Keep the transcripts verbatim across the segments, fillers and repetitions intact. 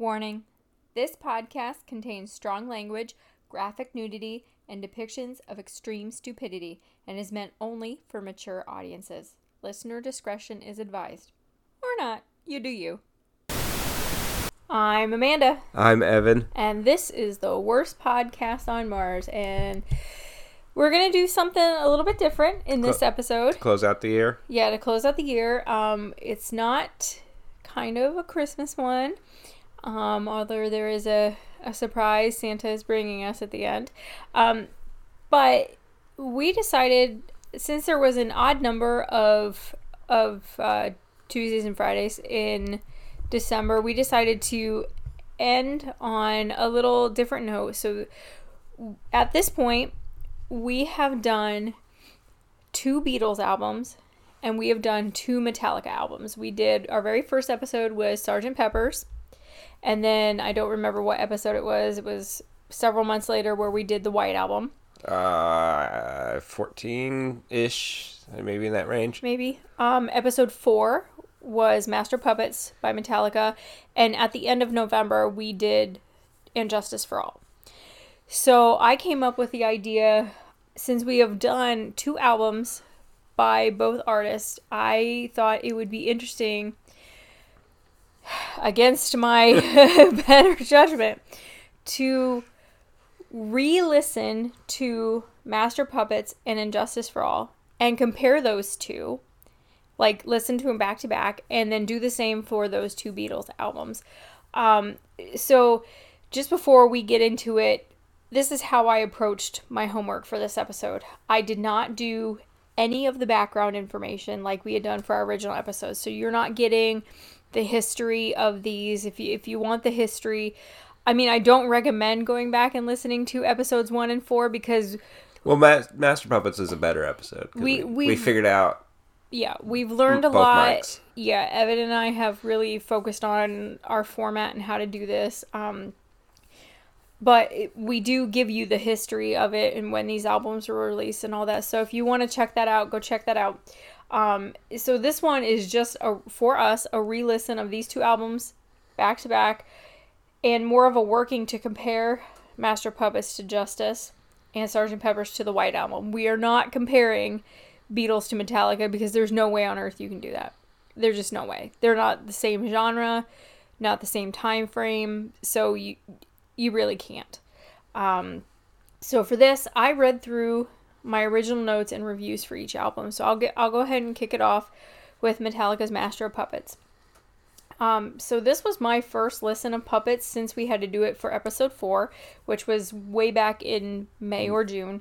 Warning, this podcast contains strong language, graphic nudity, and depictions of extreme stupidity, and is meant only for mature audiences. Listener discretion is advised. Or not, you do you. I'm Amanda. I'm Evan. And this is the worst podcast on Mars, and we're going to do something a little bit different in this Cl- episode. To close out the year? Yeah, to close out the year. Um, it's not kind of a Christmas one, um, although there is a, a surprise Santa is bringing us at the end. Um, but we decided, since there was an odd number of, of uh, Tuesdays and Fridays in December, we decided to end on a little different note. So at this point, we have done two Beatles albums and we have done two Metallica albums. We did, our very first episode was Sergeant Pepper's, and then I don't remember what episode it was. It was several months later where we did the White Album. Uh, fourteen-ish, maybe in that range. Maybe. Um, episode four was Master of Puppets by Metallica, and at the end of November we did And Justice for All. So I came up with the idea, since we have done two albums by both artists, I thought it would be interesting, against my better judgment, to re-listen to Master Puppets and In Justice for All and compare those two, like listen to them back to back, and then do the same for those two Beatles albums. Um, so just before we get into it, this is how I approached my homework for this episode. I did not do any of the background information like we had done for our original episodes. So you're not getting the history of these. If you, if you want the history, I mean, I don't recommend going back and listening to episodes one and four because... Well, Ma- Master Puppets is a better episode. We, we we figured out... Yeah, we've learned a lot. Marks. Yeah, Evan and I have really focused on our format and how to do this. Um... But we do give you the history of it and when these albums were released and all that. So if you want to check that out, go check that out. Um, so this one is just, a, for us, a re-listen of these two albums back to back. And more of a working to compare Master Puppets to Justice and Sergeant Pepper's to the White Album. We are not comparing Beatles to Metallica because there's no way on earth you can do that. There's just no way. They're not the same genre, not the same time frame. So you... You really can't. Um, so for this, I read through my original notes and reviews for each album. So I'll get, I'll go ahead and kick it off with Metallica's Master of Puppets. Um, so this was my first listen of Puppets since we had to do it for episode four, which was way back in May or June.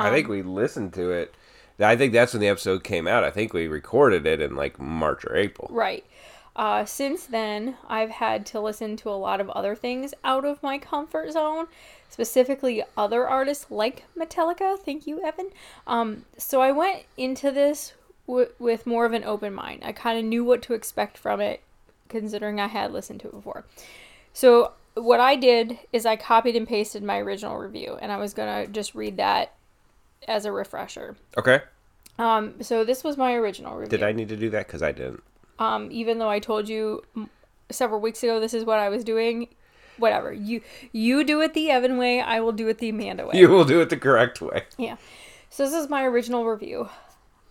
Um, I think we listened to it. I think that's when the episode came out. I think we recorded it in like March or April. Right. Uh, since then, I've had to listen to a lot of other things out of my comfort zone, specifically other artists like Metallica. Thank you, Evan. Um, so I went into this w- with more of an open mind. I kind of knew what to expect from it, considering I had listened to it before. So what I did is I copied and pasted my original review, and I was going to just read that as a refresher. Okay. Um, so this was my original review. Did I need to do that? Because I didn't. Um, even though I told you several weeks ago this is what I was doing, whatever. You you do it the Evan way, I will do it the Amanda way. You will do it the correct way. Yeah. So this is my original review.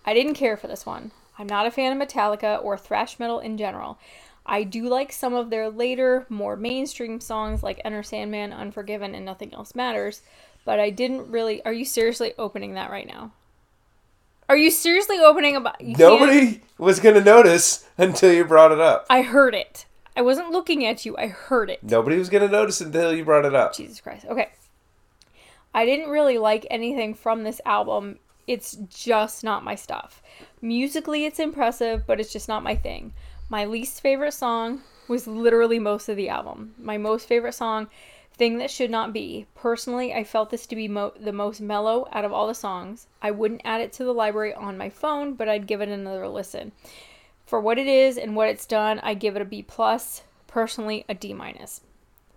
I didn't care for this one. I'm not a fan of Metallica or thrash metal in general. I do like some of their later, more mainstream songs like Enter Sandman, Unforgiven, and Nothing Else Matters, but I didn't really... Are you seriously opening that right now? Are you seriously opening about... Nobody can't... was going to notice until you brought it up. I heard it. I wasn't looking at you. I heard it. Nobody was going to notice until you brought it up. Jesus Christ. Okay. I didn't really like anything from this album. It's just not my stuff. Musically, it's impressive, but it's just not my thing. My least favorite song was literally most of the album. My most favorite song, Thing That Should Not Be. Personally, I felt this to be mo- the most mellow out of all the songs. I wouldn't add it to the library on my phone, but I'd give it another listen. For what it is and what it's done, I give it a B plus. Personally, a D-.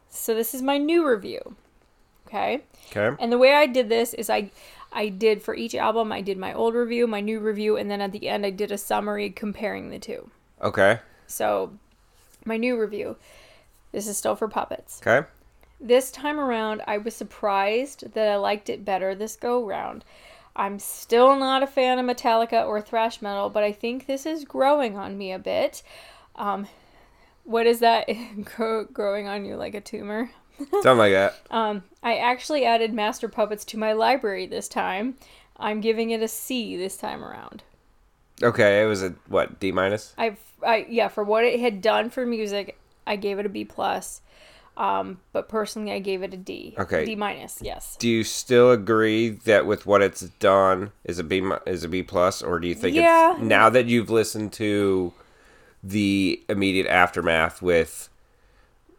So this is my new review. Okay? Okay. And the way I did this is I I did for each album, I did my old review, my new review, and then at the end I did a summary comparing the two. Okay. So my new review. This is still for puppets. Okay. This time around, I was surprised that I liked it better this go-round. I'm still not a fan of Metallica or thrash metal, but I think this is growing on me a bit. Um, what is that Grow- growing on you like a tumor? Something like that. Um, I actually added Master Puppets to my library this time. I'm giving it a C this time around. Okay, it was a, what, D minus? I, I yeah, for what it had done for music, I gave it a B plus. Um, but personally, I gave it a D. Okay. D minus, yes. Do you still agree that with what it's done is a B is a B plus, or do you think yeah. it's, now that you've listened to the immediate aftermath with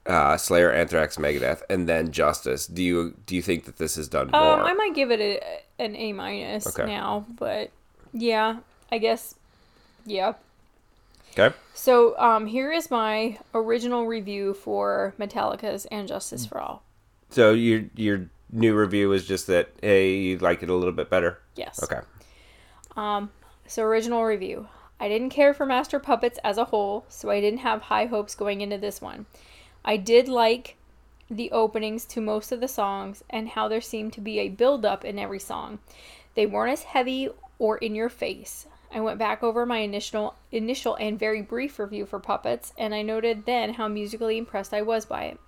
uh, Slayer, Anthrax, Megadeth, and then Justice, do you do you think that this has done more? Um, I might give it a, an A minus okay. now, but yeah, I guess, yeah. Okay. So um, here is my original review for Metallica's And Justice for All. So your your new review is just that, hey, you like it a little bit better? Yes. Okay. Um. So original review. I didn't care for Master Puppets as a whole, so I didn't have high hopes going into this one. I did like the openings to most of the songs and how there seemed to be a build-up in every song. They weren't as heavy or in your face. I went back over my initial initial and very brief review for Puppets, and I noted then how musically impressed I was by it.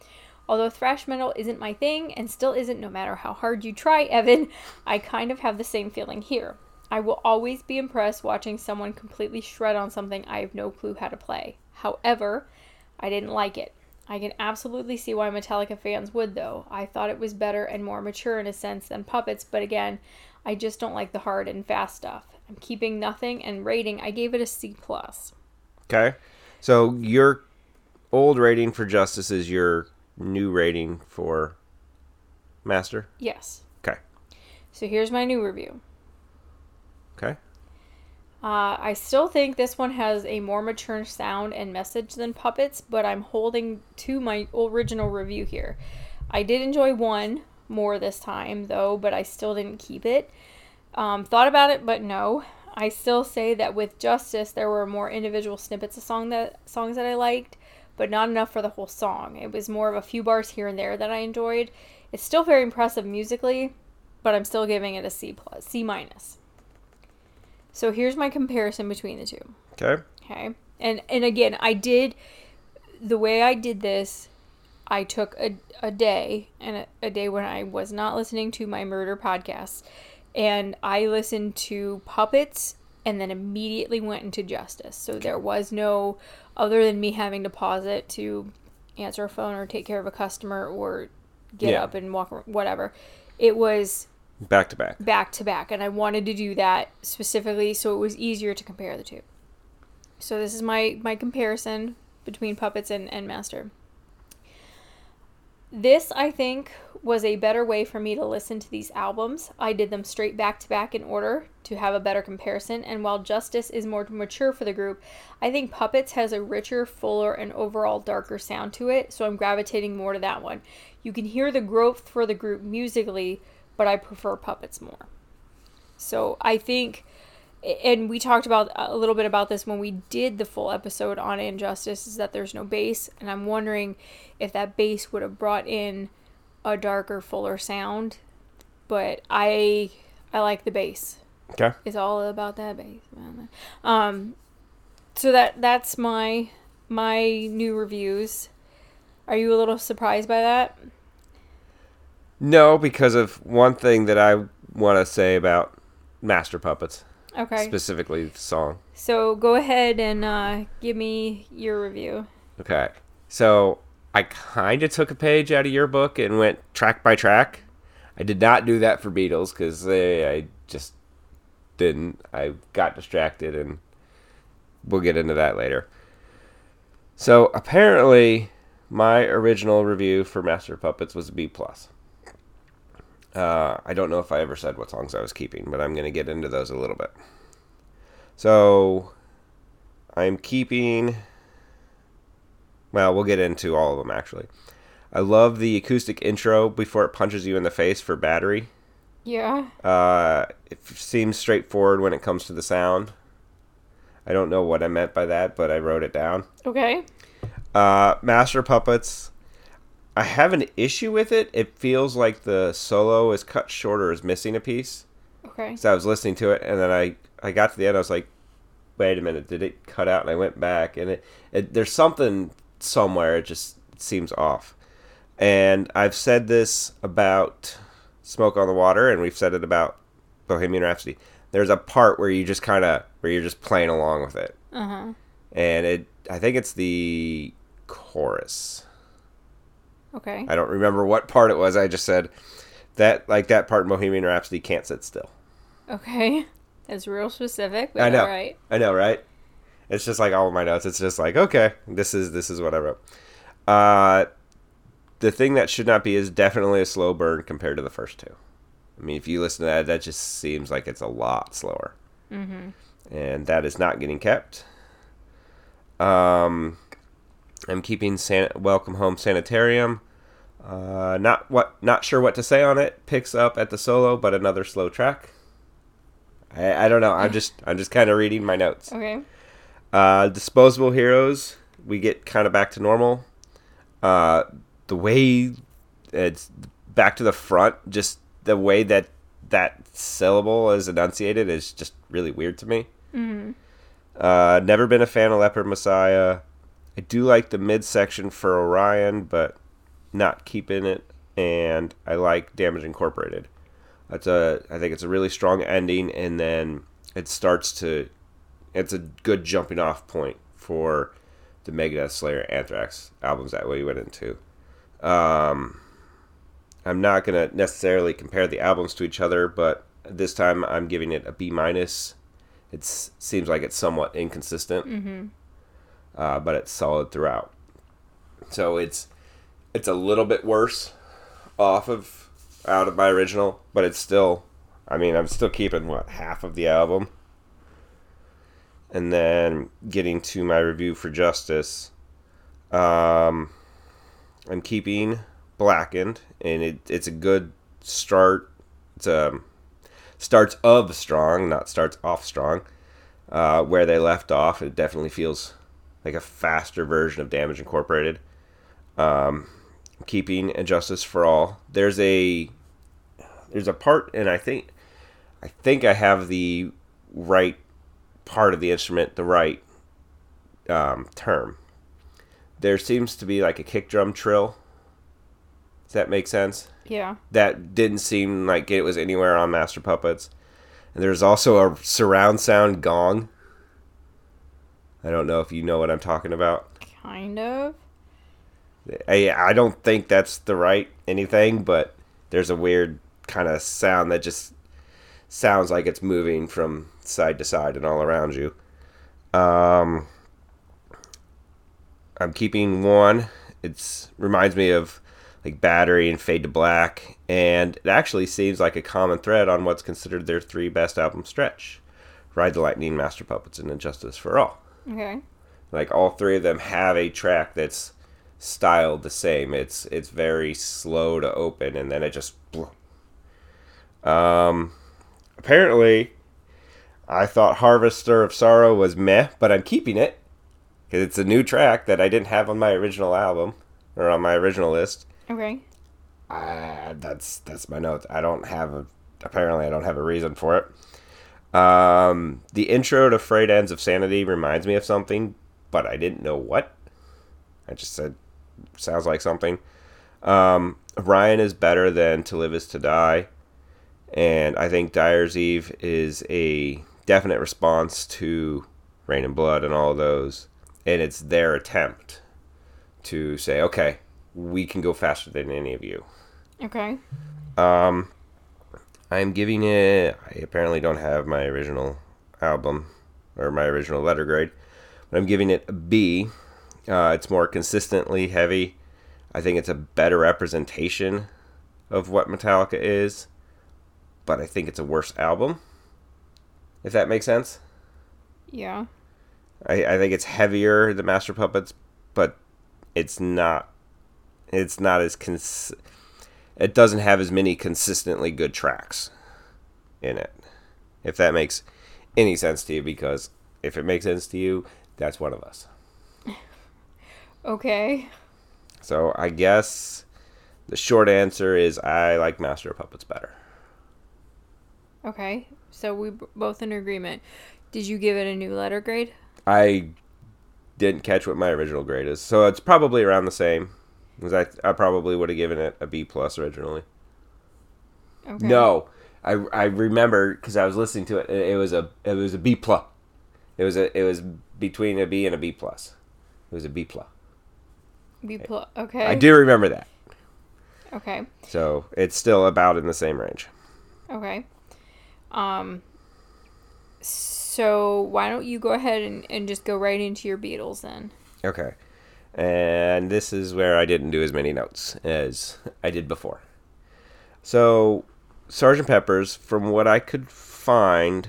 Although thrash metal isn't my thing, and still isn't no matter how hard you try, Evan, I kind of have the same feeling here. I will always be impressed watching someone completely shred on something I have no clue how to play. However, I didn't like it. I can absolutely see why Metallica fans would, though. I thought it was better and more mature in a sense than Puppets, but again, I just don't like the hard and fast stuff. I'm keeping nothing and rating. I gave it a C plus. Okay. So your old rating for Justice is your new rating for Master? Yes. Okay. So here's my new review. Okay. Uh, I still think this one has a more mature sound and message than Puppets, but I'm holding to my original review here. I did enjoy one more this time, though, but I still didn't keep it. Um, thought about it, but no. I still say that with Justice, there were more individual snippets of song that songs that I liked, but not enough for the whole song. It was more of a few bars here and there that I enjoyed. It's still very impressive musically, but I'm still giving it a C plus, C minus. So here's my comparison between the two. Okay. Okay. And and again, I did, the way I did this, I took a, a day, and a, a day when I was not listening to my murder podcast, and I listened to Puppets and then immediately went into Justice. So there was no, other than me having to pause it to answer a phone or take care of a customer or get yeah. up and walk, whatever. It was back to back. Back to back. And I wanted to do that specifically so it was easier to compare the two. So this is my, my comparison between Puppets and, and Master. This, I think, was a better way for me to listen to these albums. I did them straight back-to-back in order to have a better comparison, and while Justice is more mature for the group, I think Puppets has a richer, fuller, and overall darker sound to it, so I'm gravitating more to that one. You can hear the growth for the group musically, but I prefer Puppets more. So I think, and we talked about a little bit about this when we did the full episode on Injustice, is that there's no bass, and I'm wondering if that bass would have brought in a darker, fuller sound, but I I like the bass. Okay. It's all about that bass. Um, so that that's my my new reviews. Are you a little surprised by that? No, because of one thing that I want to say about Master Puppets. Okay. Specifically the song. So go ahead and uh, give me your review. Okay. So I kind of took a page out of your book and went track by track. I did not do that for Beatles because I just didn't. I got distracted, and we'll get into that later. So apparently my original review for Master of Puppets was a B plus. Uh, I don't know if I ever said what songs I was keeping, but I'm going to get into those a little bit. So, I'm keeping... Well, we'll get into all of them, actually. I love the acoustic intro before it punches you in the face for Battery. Yeah. Uh, it seems straightforward when it comes to the sound. I don't know what I meant by that, but I wrote it down. Okay. Uh, Master Puppets I have an issue with it. It feels like the solo is cut short or is missing a piece. Okay. So I was listening to it, and then I, I got to the end. I was like, wait a minute, did it cut out? And I went back, and it, it there's something somewhere. It just seems off. And I've said this about Smoke on the Water, and we've said it about Bohemian Rhapsody. There's a part where you just kind of, where you're just playing along with it. Uh-huh. And it, I think it's the chorus. Okay. I don't remember what part it was. I just said that, like that part in Bohemian Rhapsody, can't sit still. Okay. That's real specific. But I know. All right. I know, right? It's just like all of my notes. It's just like, okay, this is, this is what I wrote. Uh, the thing that should not be is definitely a slow burn compared to the first two. I mean, if you listen to that, that just seems like it's a lot slower. Mm-hmm. And that is not getting kept. Um, I'm keeping San- Welcome Home Sanitarium. Uh, not what, not sure what to say on it. Picks up at the solo, but another slow track. I, I don't know. I'm just I'm just kind of reading my notes. Okay. Uh, Disposable Heroes. We get kind of back to normal. Uh, the way it's back to the front. Just the way that that syllable is enunciated is just really weird to me. Mm-hmm. Uh, never been a fan of Leopard Messiah. I do like the midsection for Orion, but not keeping it. And I like Damage Incorporated. That's a, I think it's a really strong ending, and then it starts to, it's a good jumping off point for the Megadeth, Slayer, Anthrax albums that we went into. Um, I'm not going to necessarily compare the albums to each other, but this time I'm giving it a B minus. It seems like it's somewhat inconsistent, mm-hmm. uh, but it's solid throughout. So it's it's a little bit worse off of out of my original, but it's still, I mean, I'm still keeping, what, half of the album? And then getting to my review for Justice, um, I'm keeping Blackened, and it, it's a good start. It's a... Starts of strong, not starts off strong. Uh, where they left off, it definitely feels like a faster version of Damage Incorporated. Um, keeping And Justice for All. There's a there's a part, and I think I think I have the right part of the instrument, the right um, term. There seems to be like a kick drum trill. Does that make sense? Yeah. That didn't seem like it was anywhere on Master Puppets. And there's also a surround sound gong. I don't know if you know what I'm talking about. Kind of. I, I don't think that's the right anything, but there's a weird kind of sound that just sounds like it's moving from side to side and all around you. Um, I'm keeping one. It reminds me of like Battery and Fade to Black, and it actually seems like a common thread on what's considered their three best album stretch. Ride the Lightning, Master Puppets, and Injustice for All. Okay. Like, all three of them have a track that's styled the same. It's it's very slow to open, and then it just... Bloom. Um, apparently, I thought Harvester of Sorrow was meh, but I'm keeping it, because it's a new track that I didn't have on my original album, or on my original list. Okay. Uh, that's that's my notes. I don't have a... Apparently, I don't have a reason for it. Um, the intro to Frayed Ends of Sanity reminds me of something, but I didn't know what. I just said, sounds like something. Um, Ryan is better than To Live is to Die. And I think Dyer's Eve is a definite response to Rain and Blood and all those. And it's their attempt to say, okay, we can go faster than any of you. Okay. Um, I'm giving it... I apparently don't have my original album or my original letter grade, but I'm giving it a B. Uh, it's more consistently heavy. I think it's a better representation of what Metallica is, but I think it's a worse album, if that makes sense. Yeah. I, I think it's heavier than Master Puppets, but it's not... It's not as cons- it doesn't have as many consistently good tracks in it. If that makes any sense to you, because if it makes sense to you, that's one of us. Okay. So I guess the short answer is I like Master of Puppets better. Okay, so we b- both in agreement. Did you give it a new letter grade? I didn't catch what my original grade is, so it's probably around the same. Because I, I probably would have given it a B plus originally. Okay. No, I, I remember because I was listening to it. It, it was a it was a B plus. It was a it was between a B and a B plus. It was a B plus. B plus. Okay. I do remember that. Okay. So it's still about in the same range. Okay. Um. So why don't you go ahead and, and just go right into your Beatles then? Okay. And this is where I didn't do as many notes as I did before. So, Sergeant Pepper's, from what I could find,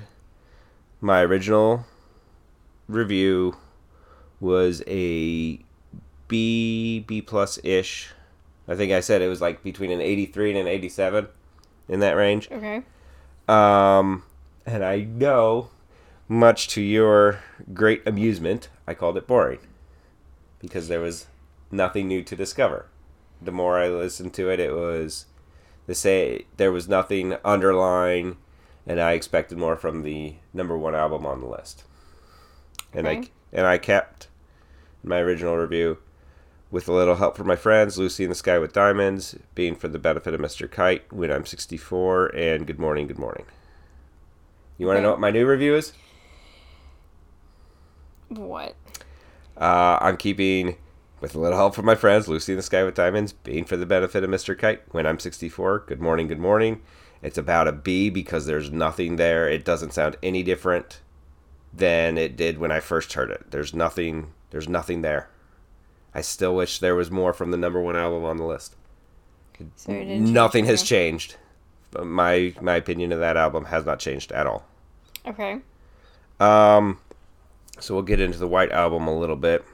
my original review was a B, B plus-ish. I think I said it was like between an eighty-three and an eighty-seven, in that range. Okay. Um, and I know, much to your great amusement, I called it boring. Because there was nothing new to discover. The more I listened to it, it was the say there was nothing underlying, and I expected more from the number one album on the list. And okay. I and I kept my original review with a little help from my friends: Lucy in the Sky with Diamonds, Being for the Benefit of Mister Kite, When I'm sixty-four, and Good Morning Good Morning. You want to okay. know what my new review is? What? Uh, I'm keeping, with a little help from my friends, Lucy in the Sky with Diamonds, Being for the Benefit of Mister Kite, When I'm sixty-four, Good Morning, Good Morning. It's about a B because there's nothing there. It doesn't sound any different than it did when I first heard it. There's nothing, there's nothing there. I still wish there was more from the number one album on the list. So nothing has changed. My my opinion of that album has not changed at all. Okay. Um... So we'll get into the White Album a little bit.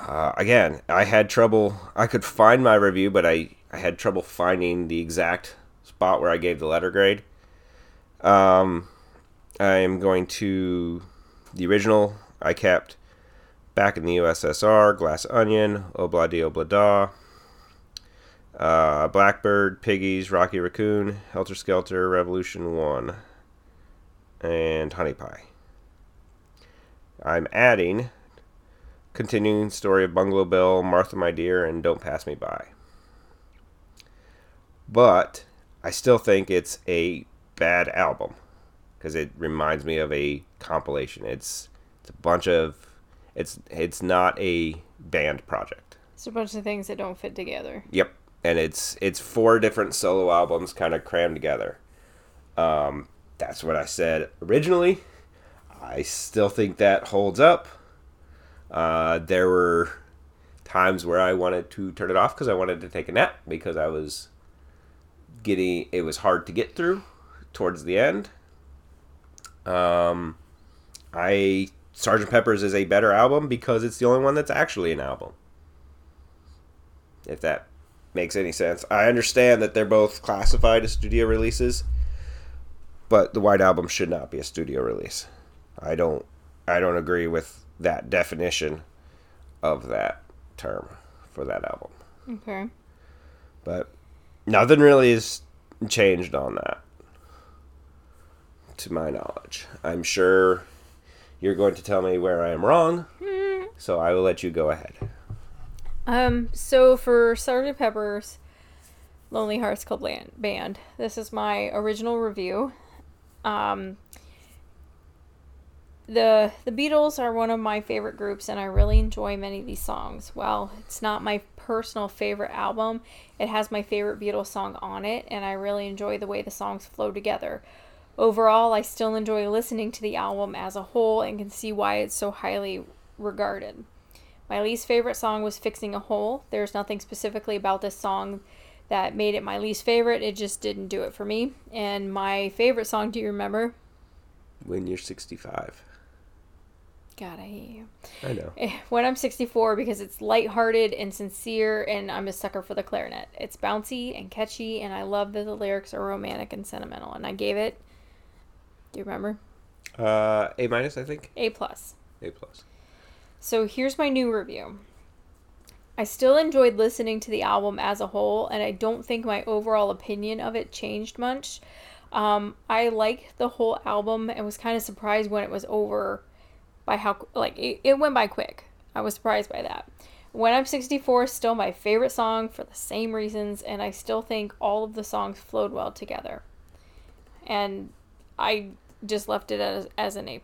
Uh, again, I had trouble. I could find my review, but I, I had trouble finding the exact spot where I gave the letter grade. Um, I am going to the original I kept: Back in the U S S R, Glass Onion, Ob-La-Di, Ob-La-Da, uh, Blackbird, Piggies, Rocky Raccoon, Helter Skelter, Revolution One, and Honey Pie. I'm adding Continuing Story of Bungalow Bill, Martha My Dear, and Don't Pass Me By. But I still think it's a bad album because it reminds me of a compilation. It's it's a bunch of it's it's not a band project. It's a bunch of things that don't fit together. Yep, and it's it's four different solo albums kind of crammed together. Um, that's what I said originally. I still think that holds up. Uh, there were times where I wanted to turn it off because I wanted to take a nap because I was getting, it was hard to get through towards the end. Um, I, Sergeant Pepper's is a better album because it's the only one that's actually an album. If that makes any sense. I understand that they're both classified as studio releases, but the White Album should not be a studio release. I don't I don't agree with that definition of that term for that album. Okay. But nothing really has changed on that, to my knowledge. I'm sure you're going to tell me where I am wrong, mm. so I will let you go ahead. Um. So for Sergeant Pepper's Lonely Hearts Club Band, this is my original review. Um... The the Beatles are one of my favorite groups, and I really enjoy many of these songs. While it's not my personal favorite album, it has my favorite Beatles song on it, and I really enjoy the way the songs flow together. Overall, I still enjoy listening to the album as a whole and can see why it's so highly regarded. My least favorite song was Fixing a Hole. There's nothing specifically about this song that made it my least favorite. It just didn't do it for me. And my favorite song, do you remember? When You're sixty-five. God, I hate you. I know. When I'm sixty-four, because it's lighthearted and sincere, and I'm a sucker for the clarinet. It's bouncy and catchy, and I love that the lyrics are romantic and sentimental. And I gave it, do you remember? Uh, A minus, I think. A plus. A plus. So here's my new review. I still enjoyed listening to the album as a whole, and I don't think my overall opinion of it changed much. Um, I liked the whole album and was kind of surprised when it was over by how, like, it, it went by quick. I was surprised by that. When I'm sixty-four is still my favorite song for the same reasons, and I still think all of the songs flowed well together. And I just left it as, as an A+.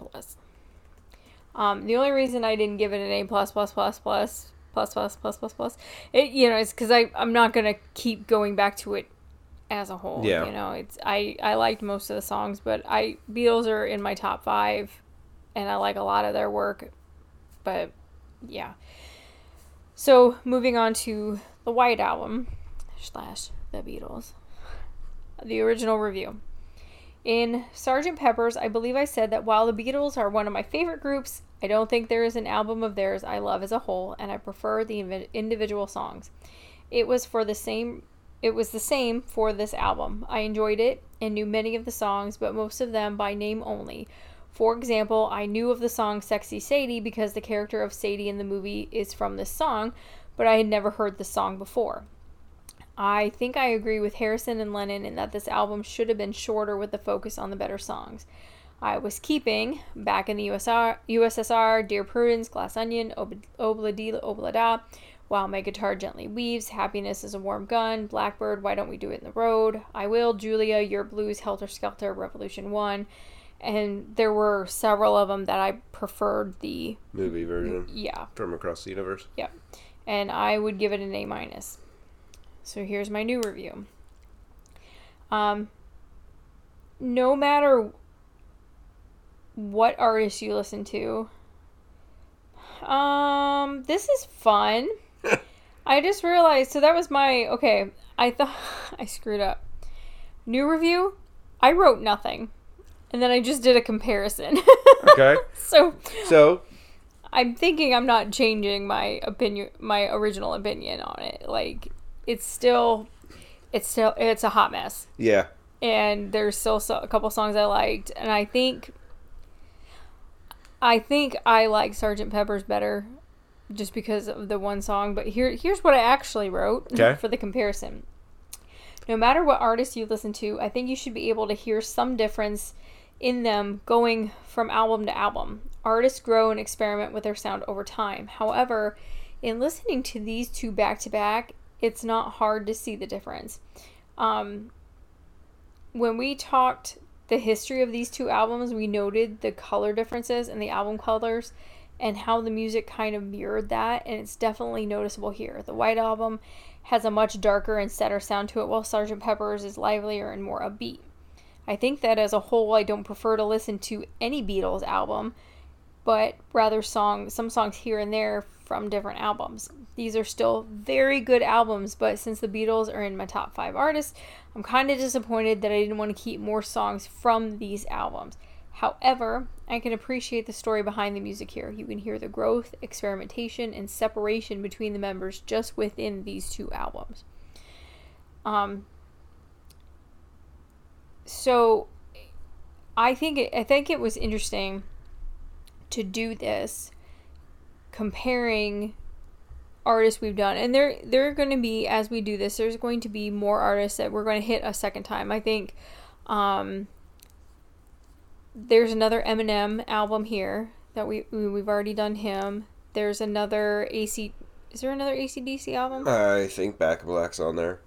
Um, the only reason I didn't give it an A+++++, plus, plus, plus, plus, plus, plus, plus, plus, it, you know, it's because I'm not going to keep going back to it as a whole. Yeah. You know, it's I, I liked most of the songs, but I Beatles are in my top five, and I like a lot of their work, but yeah. So, moving on to the White Album, slash The Beatles, the original review. In Sergeant Pepper's, I believe I said that while the Beatles are one of my favorite groups, I don't think there is an album of theirs I love as a whole, and I prefer the inv- individual songs. It was for the same. It was the same for this album. I enjoyed it and knew many of the songs, but most of them by name only. For example, I knew of the song Sexy Sadie because the character of Sadie in the movie is from this song, but I had never heard the song before. I think I agree with Harrison and Lennon in that this album should have been shorter with the focus on the better songs. I was keeping Back in the U S S R, Dear Prudence, Glass Onion, Ob- Ob-La-Di, Ob-La-Da, While My Guitar Gently Weaves, Happiness is a Warm Gun, Blackbird, Why Don't We Do It in the Road, I Will, Julia, Your Blues, Helter Skelter, Revolution One. And there were several of them that I preferred the movie version. Yeah. From Across the Universe. Yep. And I would give it an A minus. So here's my new review. Um, no matter what artist you listen to, um, this is fun. I just realized, so that was my, okay, I thought, I screwed up. New review, I wrote nothing. And then I just did a comparison. Okay. So, so I'm thinking I'm not changing my opinion, my original opinion on it. Like, it's still, it's still, it's a hot mess. Yeah. And there's still so, a couple songs I liked, and I think, I think I like Sergeant Pepper's better, just because of the one song. But here, here's what I actually wrote okay. for the comparison. No matter what artist you listen to, I think you should be able to hear some difference in them going from album to album. Artists grow and experiment with their sound over time. However, in listening to these two back-to-back, it's not hard to see the difference. Um, when we talked the history of these two albums, we noted the color differences and the album colors and how the music kind of mirrored that, and it's definitely noticeable here. The White Album has a much darker and sadder sound to it, while Sergeant Pepper's is livelier and more upbeat. I think that as a whole, I don't prefer to listen to any Beatles album, but rather song, some songs here and there from different albums. These are still very good albums, but since the Beatles are in my top five artists, I'm kind of disappointed that I didn't want to keep more songs from these albums. However, I can appreciate the story behind the music here. You can hear the growth, experimentation, and separation between the members just within these two albums. Um... So, I think it, I think it was interesting to do this, comparing artists we've done. And there, there are going to be, as we do this, there's going to be more artists that we're going to hit a second time. I think um, there's another Eminem album here that we, we've already done him. There's another A C... Is there another A C D C album? I think Back in Black's on there.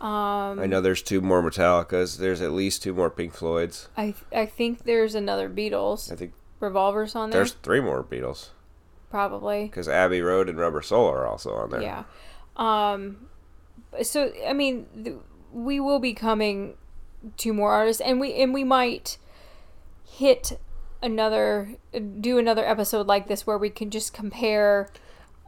Um, I know there's two more Metallicas. There's at least two more Pink Floyds. I th- I think there's another Beatles. I think Revolver's on there. There's three more Beatles. Probably. Because Abbey Road and Rubber Soul are also on there. Yeah. Um. So I mean, th- we will be coming to more artists, and we and we might hit another, do another episode like this where we can just compare.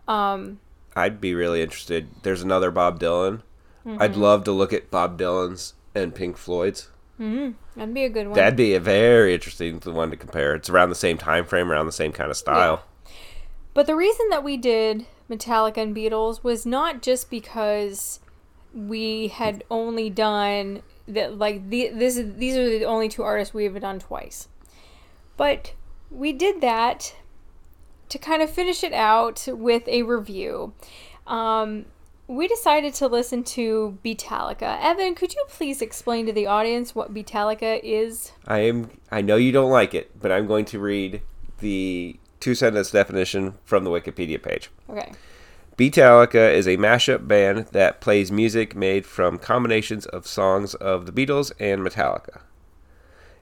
Um. I'd be really interested. There's another Bob Dylan. Mm-hmm. I'd love to look at Bob Dylan's and Pink Floyd's. Mm-hmm. That'd be a good one. That'd be a very interesting one to compare. It's around the same time frame, around the same kind of style. Yeah. But the reason that we did Metallica and Beatles was not just because we had only done that. Like the, this, is, these are the only two artists we have done twice. But we did that to kind of finish it out with a review. Um, we decided to listen to Beatallica. Evan, could you please explain to the audience what Beatallica is? I am. I know you don't like it, but I'm going to read the two-sentence definition from the Wikipedia page. Okay. Beatallica is a mashup band that plays music made from combinations of songs of the Beatles and Metallica.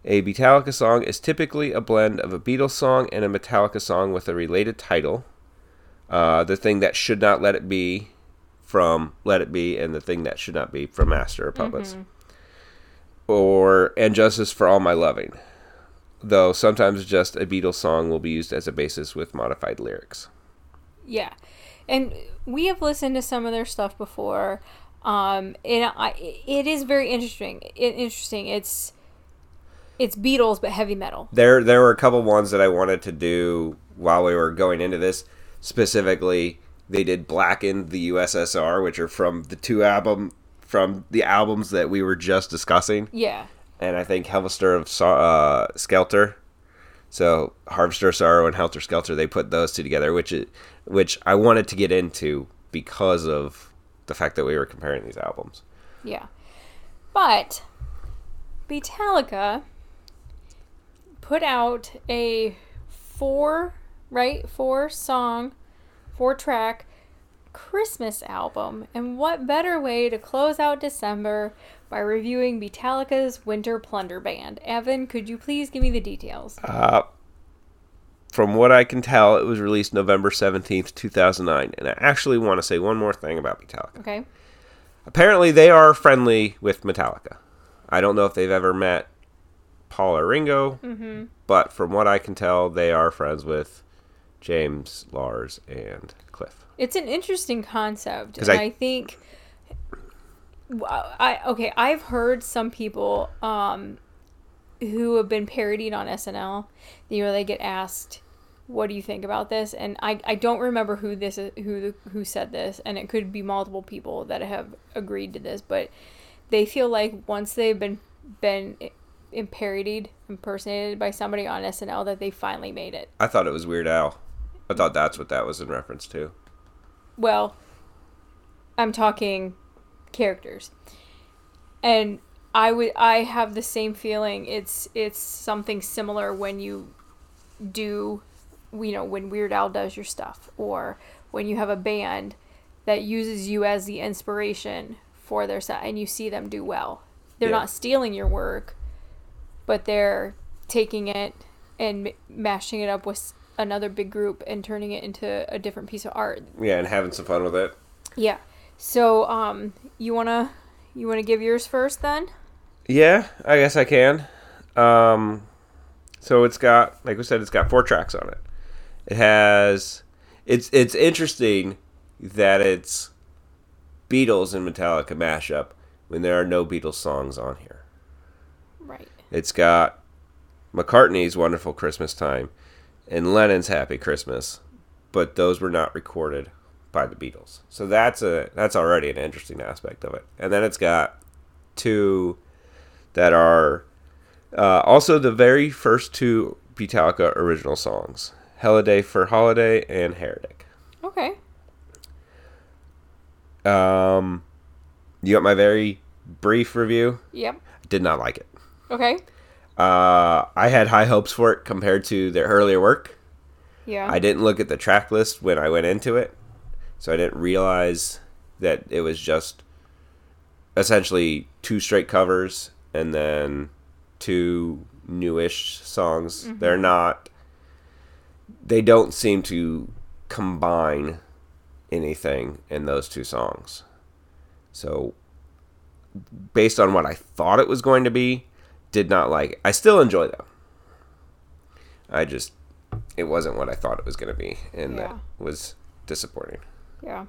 A Beatallica song is typically a blend of a Beatles song and a Metallica song with a related title. Uh, the Thing That Should Not Let It Be from Let It Be, and The Thing That Should Not Be from Master of Puppets. Mm-hmm. Or And Justice for All My Loving. Though sometimes just a Beatles song will be used as a basis with modified lyrics. Yeah. And we have listened to some of their stuff before, um, and I, it is very interesting. It, interesting, it's it's Beatles but heavy metal. There, there were a couple ones that I wanted to do while we were going into this. Specifically, they did Blackened, the U S S R, which are from the two album from the albums that we were just discussing. Yeah, and I think Helter of uh, Skelter. So, Harvester of Sorrow and Helter Skelter, they put those two together, which it, which I wanted to get into because of the fact that we were comparing these albums. Yeah. But Beatallica put out a four, right, four song, four track Christmas album. And what better way to close out December by reviewing Beatallica's Winter Plunder Band. Evan, could you please give me the details? Uh, from what I can tell, it was released November seventeenth, two thousand nine. And I actually want to say one more thing about Beatallica. Okay. Apparently, they are friendly with Metallica. I don't know if they've ever met Paul or Ringo, mm-hmm. but from what I can tell, they are friends with James, Lars, and Cliff. It's an interesting concept, and I, I think... I okay, I've heard some people um, who have been parodied on S N L, you know, they get asked, what do you think about this? And I, I don't remember who this is, who who said this, and it could be multiple people that have agreed to this, but they feel like once they've been been parodied, impersonated by somebody on S N L, that they finally made it. I thought it was Weird Al. I thought that's what that was in reference to. Well, I'm talking... characters, and I would I have the same feeling. It's it's something similar when you do, you know, when Weird Al does your stuff, or when you have a band that uses you as the inspiration for their set, and you see them do well. They're yeah. not stealing your work, but they're taking it and mashing it up with another big group and turning it into a different piece of art. Yeah, and having some fun with it. Yeah. So, um, you wanna you wanna give yours first, then? Yeah, I guess I can. Um, so it's got, like we said, it's got four tracks on it. It has, it's it's interesting that it's Beatles and Metallica mashup when there are no Beatles songs on here. Right. It's got McCartney's Wonderful Christmas Time and Lennon's Happy Christmas, but those were not recorded by the Beatles. So that's a that's already an interesting aspect of it. And then it's got two that are uh, also the very first two Beatallica original songs, Holiday for Holiday and Heretic. Okay. Um, you got my very brief review? Yep. Did not like it. Okay. Uh, I had high hopes for it compared to their earlier work. Yeah. I didn't look at the track list when I went into it. So I didn't realize that it was just essentially two straight covers and then two newish songs. Mm-hmm. They're not... They don't seem to combine anything in those two songs. So based on what I thought it was going to be, did not like it. I still enjoy them. I just... It wasn't what I thought it was going to be. And yeah. that was disappointing. Yeah.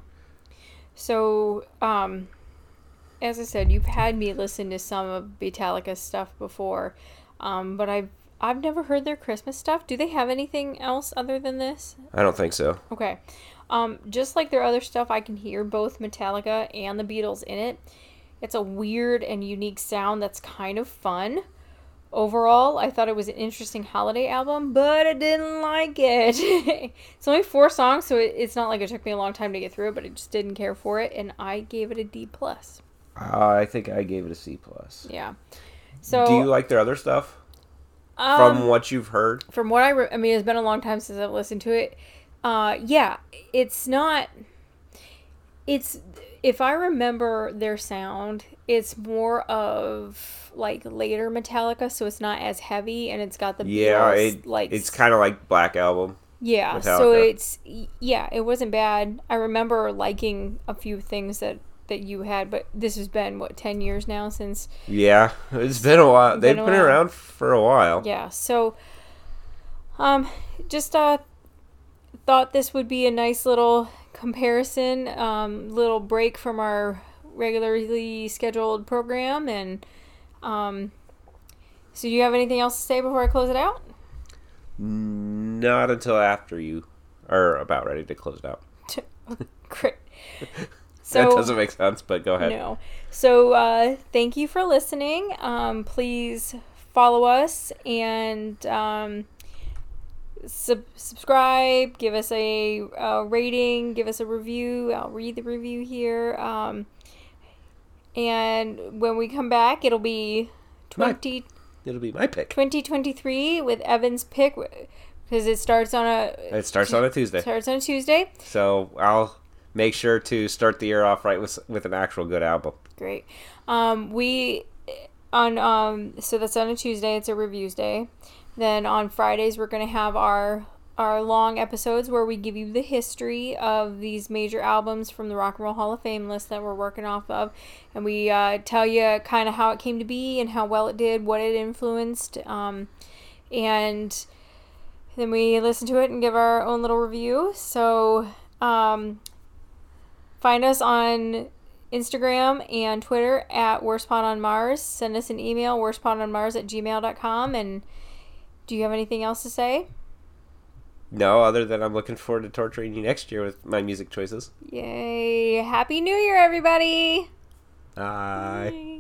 So, um, as I said, you've had me listen to some of Beatallica's stuff before, um, but I've, I've never heard their Christmas stuff. Do they have anything else other than this? I don't think so. Okay. Um, just like their other stuff, I can hear both Metallica and the Beatles in it. It's a weird and unique sound that's kind of fun, Overall, I thought it was an interesting holiday album, but I didn't like it. It's only four songs, so it, it's not like it took me a long time to get through it, but I just didn't care for it, and I gave it a D plus. Uh, I think I gave it a C plus. Yeah. So, do you like their other stuff? Um, from what you've heard? From what I... Re- I mean, it's been a long time since I've listened to it. Uh, yeah, it's not... It's... If I remember their sound, it's more of like later Metallica, so it's not as heavy, and it's got the yeah, Beatles, it, like it's kind of like Black Album. Yeah, Metallica. So it's yeah, it wasn't bad. I remember liking a few things that, that you had, but this has been what ten years now since. Yeah, it's been a while. Been They've a been while. around for a while. Yeah, so um, just uh, thought this would be a nice little comparison, um, little break from our regularly scheduled program, and um, so do you have anything else to say before I close it out? Not until after you are about ready to close it out. Great. So, that doesn't make sense, but go ahead. No. So uh, thank you for listening. Um, please follow us and um, Sub- subscribe, give us a uh, rating, give us a review. I'll read the review here. Um, and when we come back, it'll be twenty. My, it'll be my pick. twenty twenty-three with Evan's pick, because it starts on a. It starts t- on a Tuesday. Starts on a Tuesday. So I'll make sure to start the year off right with with an actual good album. Great. Um, we on um so that's on a Tuesday. It's a reviews day. Then on Fridays, we're going to have our our long episodes where we give you the history of these major albums from the Rock and Roll Hall of Fame list that we're working off of. And we uh, tell you kind of how it came to be and how well it did, what it influenced. Um, and then we listen to it and give our own little review. So um, find us on Instagram and Twitter at worstpodonmars. Send us an email, worstpodonmars at gmail dot com. And do you have anything else to say? No, other than I'm looking forward to torturing you next year with my music choices. Yay. Happy New Year, everybody. Bye. Bye.